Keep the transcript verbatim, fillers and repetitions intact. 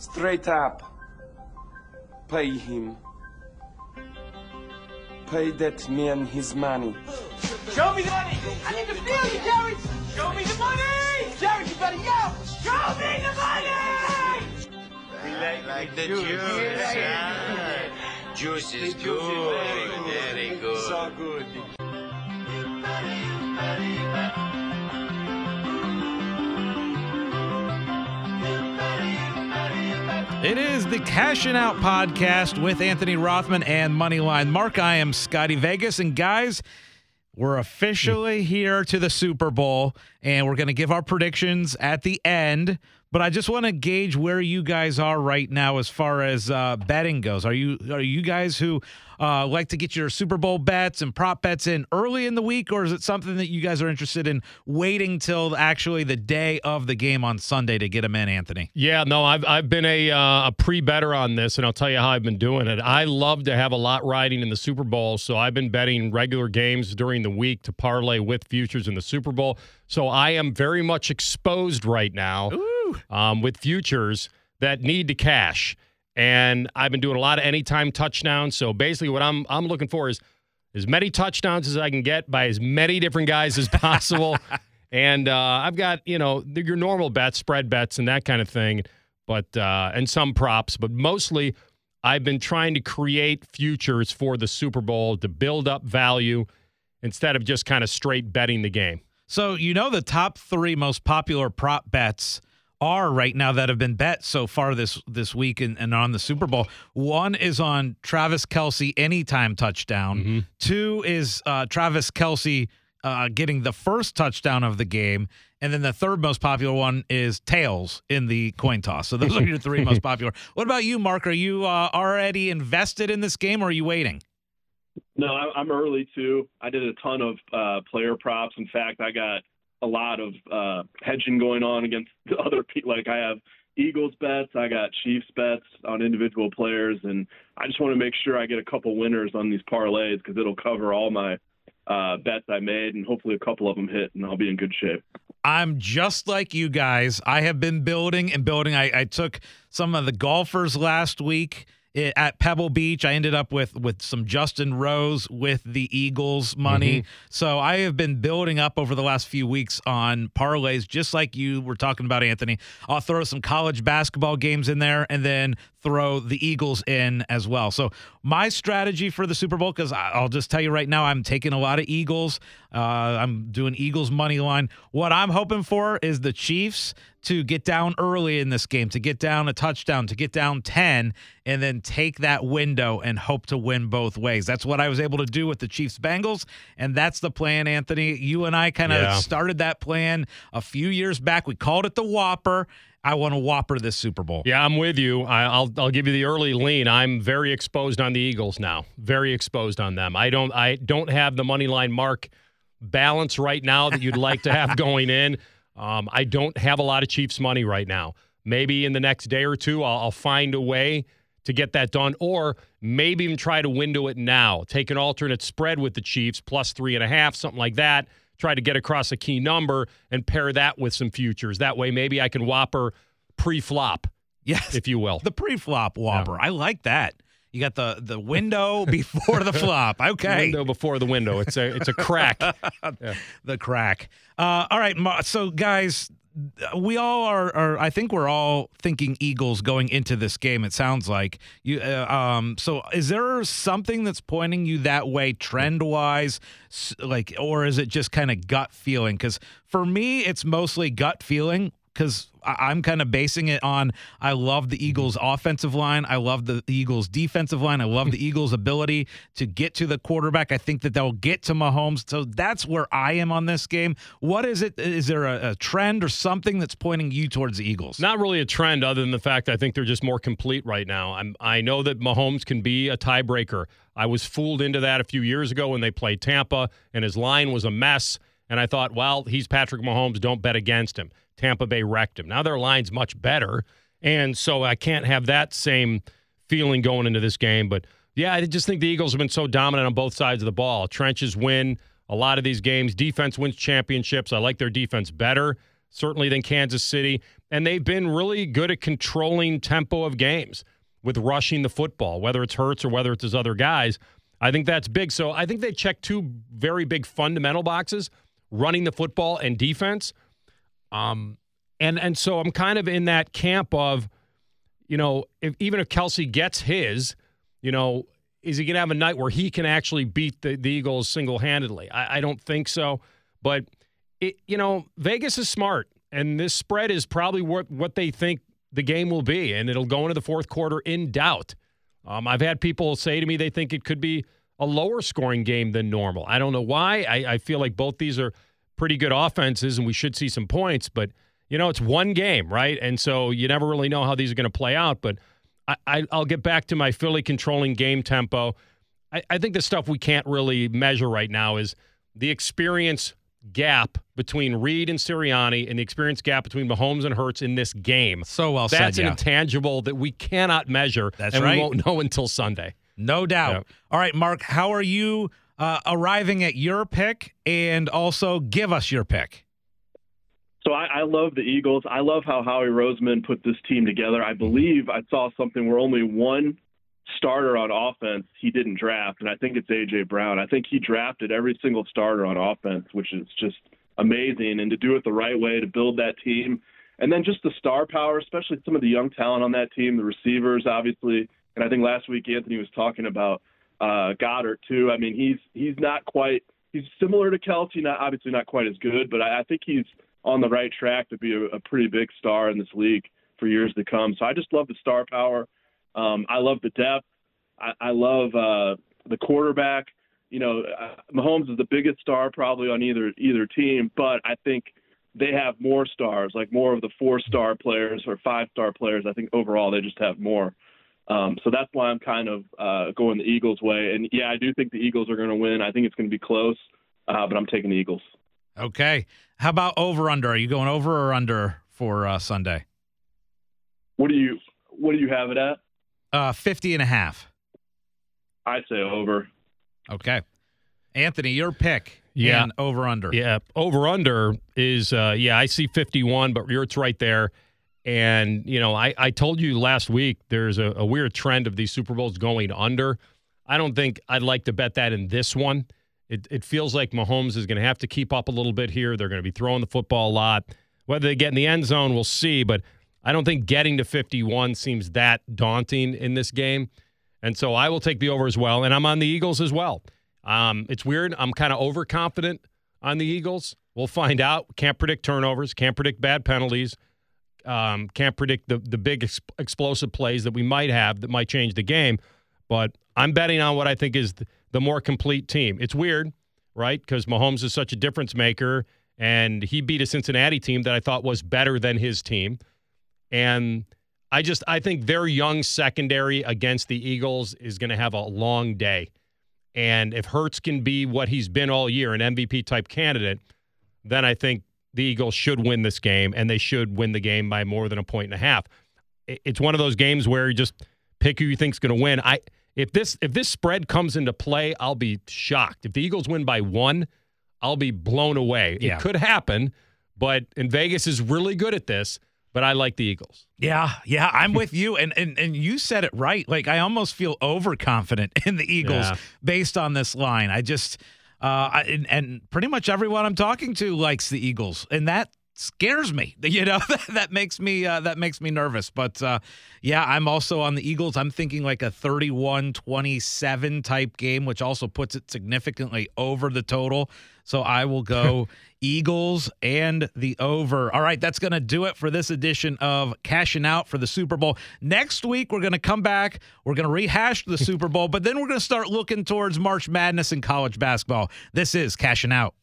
Straight up. Pay him. Pay that man his money. Show me the money! I need to feel you, Jared! Show me the money! Jared, you better yell! Show me the money! We like, like the juice. juice. Yeah. Juice is the good. Juice is very, very good. So good. It is the Cashin' Out podcast with Anthony Rothman and Moneyline Mark. I am Scotty Vegas, and guys, we're officially here to the Super Bowl, and we're going to give our predictions at the end. But I just want to gauge where you guys are right now as far as uh, betting goes. Are you are you guys who uh, like to get your Super Bowl bets and prop bets in early in the week, or is it something that you guys are interested in waiting till actually the day of the game on Sunday to get them in, Anthony? Yeah, no, I've I've been a uh, a pre-better on this, and I'll tell you how I've been doing it. I love to have a lot riding in the Super Bowl, so I've been betting regular games during the week to parlay with futures in the Super Bowl. So I am very much exposed right now. Ooh. Um, with futures that need to cash. And I've been doing a lot of anytime touchdowns. So basically what I'm I'm looking for is as many touchdowns as I can get by as many different guys as possible. And uh, I've got, you know, your normal bets, spread bets and that kind of thing, but uh, and some props. But mostly I've been trying to create futures for the Super Bowl to build up value instead of just kind of straight betting the game. So you know the top three most popular prop bets are right now that have been bet so far this this week and, and on the Super Bowl. One is on Travis Kelce anytime touchdown. Mm-hmm. Two is uh, Travis Kelce uh, getting the first touchdown of the game. And then the third most popular one is tails in the coin toss. So those are your three most popular. What about you, Mark? Are you uh, already invested in this game or are you waiting? No, I'm early too. I did a ton of uh, player props. In fact, I got a lot of uh, hedging going on against the other people. Like I have Eagles bets, I got Chiefs bets on individual players, and I just want to make sure I get a couple winners on these parlays because it'll cover all my uh, bets I made, and hopefully a couple of them hit, and I'll be in good shape. I'm just like you guys. I have been building and building. I, I took some of the golfers last week at Pebble Beach. I ended up with with some Justin Rose with the Eagles money. Mm-hmm. So I have been building up over the last few weeks on parlays, just like you were talking about, Anthony. I'll throw some college basketball games in there and then throw the Eagles in as well. So my strategy for the Super Bowl, because I'll just tell you right now, I'm taking a lot of Eagles. Uh, I'm doing Eagles money line. What I'm hoping for is the Chiefs to get down early in this game, to get down a touchdown, to get down ten, and then take that window and hope to win both ways. That's what I was able to do with the Chiefs-Bengals, and that's the plan, Anthony. You and I kind of yeah. started that plan a few years back. We called it the Whopper. I want a Whopper this Super Bowl. Yeah, I'm with you. I, I'll I'll give you the early lean. I'm very exposed on the Eagles now. Very exposed on them. I don't I don't have the Moneyline Mark balance right now that you'd like to have going in. Um, I don't have a lot of Chiefs money right now. Maybe in the next day or two, I'll, I'll find a way to get that done, or maybe even try to window it now. Take an alternate spread with the Chiefs, plus three and a half, something like that. Try to get across a key number and pair that with some futures. That way, maybe I can whopper pre-flop, yes, if you will. The pre-flop whopper. Yeah. I like that. You got the, the window before the flop. Okay. Window before the window. It's a it's a crack. Yeah. The crack. Uh, all right. So, guys, we all are, are, I think we're all thinking Eagles going into this game, it sounds like. you. Uh, um, so is there something that's pointing you that way trend-wise, like, or is it just kind of gut feeling? Because for me, it's mostly gut feeling. Because I'm kind of basing it on I love the Eagles' offensive line. I love the Eagles' defensive line. I love the Eagles' ability to get to the quarterback. I think that they'll get to Mahomes. So that's where I am on this game. What is it? Is there a, a trend or something that's pointing you towards the Eagles? Not really a trend other than the fact I think they're just more complete right now. I'm, I know that Mahomes can be a tiebreaker. I was fooled into that a few years ago when they played Tampa, and his line was a mess. And I thought, well, he's Patrick Mahomes. Don't bet against him. Tampa Bay wrecked him. Now their line's much better, and so I can't have that same feeling going into this game. But, yeah, I just think the Eagles have been so dominant on both sides of the ball. Trenches win a lot of these games. Defense wins championships. I like their defense better, certainly, than Kansas City. And they've been really good at controlling tempo of games with rushing the football, whether it's Hurts or whether it's his other guys. I think that's big. So I think they check two very big fundamental boxes, running the football and defense. Um, and and so I'm kind of in that camp of, you know, if, even if Kelce gets his, you know, is he going to have a night where he can actually beat the, the Eagles single-handedly? I, I don't think so. But, it, you know, Vegas is smart. And this spread is probably what, what they think the game will be. And it'll go into the fourth quarter in doubt. Um, I've had people say to me they think it could be a lower scoring game than normal. I don't know why. I, I feel like both these are pretty good offenses and we should see some points. But, you know, it's one game, right? And so you never really know how these are going to play out. But I, I, I'll get back to my Philly controlling game tempo. I, I think the stuff we can't really measure right now is the experience gap between Reed and Sirianni and the experience gap between Mahomes and Hurts in this game. So well said. That's an yeah. intangible that we cannot measure. That's and right. We won't know until Sunday. No doubt. Yeah. All right, Mark, how are you uh, arriving at your pick, and also give us your pick? So I, I love the Eagles. I love how Howie Roseman put this team together. I believe I saw something where only one starter on offense he didn't draft, and I think it's A J. Brown. I think he drafted every single starter on offense, which is just amazing, and to do it the right way to build that team. And then just the star power, especially some of the young talent on that team, the receivers, obviously. And I think last week Anthony was talking about uh, Goddard, too. I mean, he's he's not quite – he's similar to Kelce, not obviously not quite as good, but I, I think he's on the right track to be a, a pretty big star in this league for years to come. So I just love the star power. Um, I love the depth. I, I love uh, the quarterback. You know, uh, Mahomes is the biggest star probably on either either team, but I think they have more stars, like more of the four-star players or five-star players. I think overall they just have more. Um, so that's why I'm kind of uh, going the Eagles' way. And, yeah, I do think the Eagles are going to win. I think it's going to be close, uh, but I'm taking the Eagles. Okay. How about over-under? Are you going over or under for uh, Sunday? What do you What do you have it at? Uh, fifty and a half. I'd say over. Okay. Anthony, your pick. Yeah. And over under. Yeah. Over under is, uh, yeah, I see fifty-one, but it's right there. And, you know, I, I told you last week there's a, a weird trend of these Super Bowls going under. I don't think I'd like to bet that in this one. It, it feels like Mahomes is going to have to keep up a little bit here. They're going to be throwing the football a lot. Whether they get in the end zone, we'll see. But I don't think getting to fifty-one seems that daunting in this game. And so I will take the over as well. And I'm on the Eagles as well. Um, it's weird. I'm kind of overconfident on the Eagles. We'll find out. Can't predict turnovers. Can't predict bad penalties. Um, can't predict the, the big ex- explosive plays that we might have that might change the game. But I'm betting on what I think is the, the more complete team. It's weird, right? Because Mahomes is such a difference maker. And he beat a Cincinnati team that I thought was better than his team. And I just I think their young secondary against the Eagles is going to have a long day. And if Hurts can be what he's been all year, an M V P-type candidate, then I think the Eagles should win this game, and they should win the game by more than a point and a half. It's one of those games where you just pick who you think's going to win. I if this if this spread comes into play, I'll be shocked. If the Eagles win by one, I'll be blown away. Yeah. It could happen, but and Vegas is really good at this. But I like the Eagles. Yeah, yeah, I'm with you. And, and and you said it right. Like, I almost feel overconfident in the Eagles yeah. based on this line. I just uh, – I, and, and pretty much everyone I'm talking to likes the Eagles. And that scares me. You know, that, that makes me uh, that makes me nervous. But, uh, yeah, I'm also on the Eagles. I'm thinking like a thirty-one twenty-seven type game, which also puts it significantly over the total. So I will go – Eagles and the over. All right, that's going to do it for this edition of Cashin' Out for the Super Bowl. Next week, we're going to come back. We're going to rehash the Super Bowl, but then we're going to start looking towards March Madness and college basketball. This is Cashin' Out.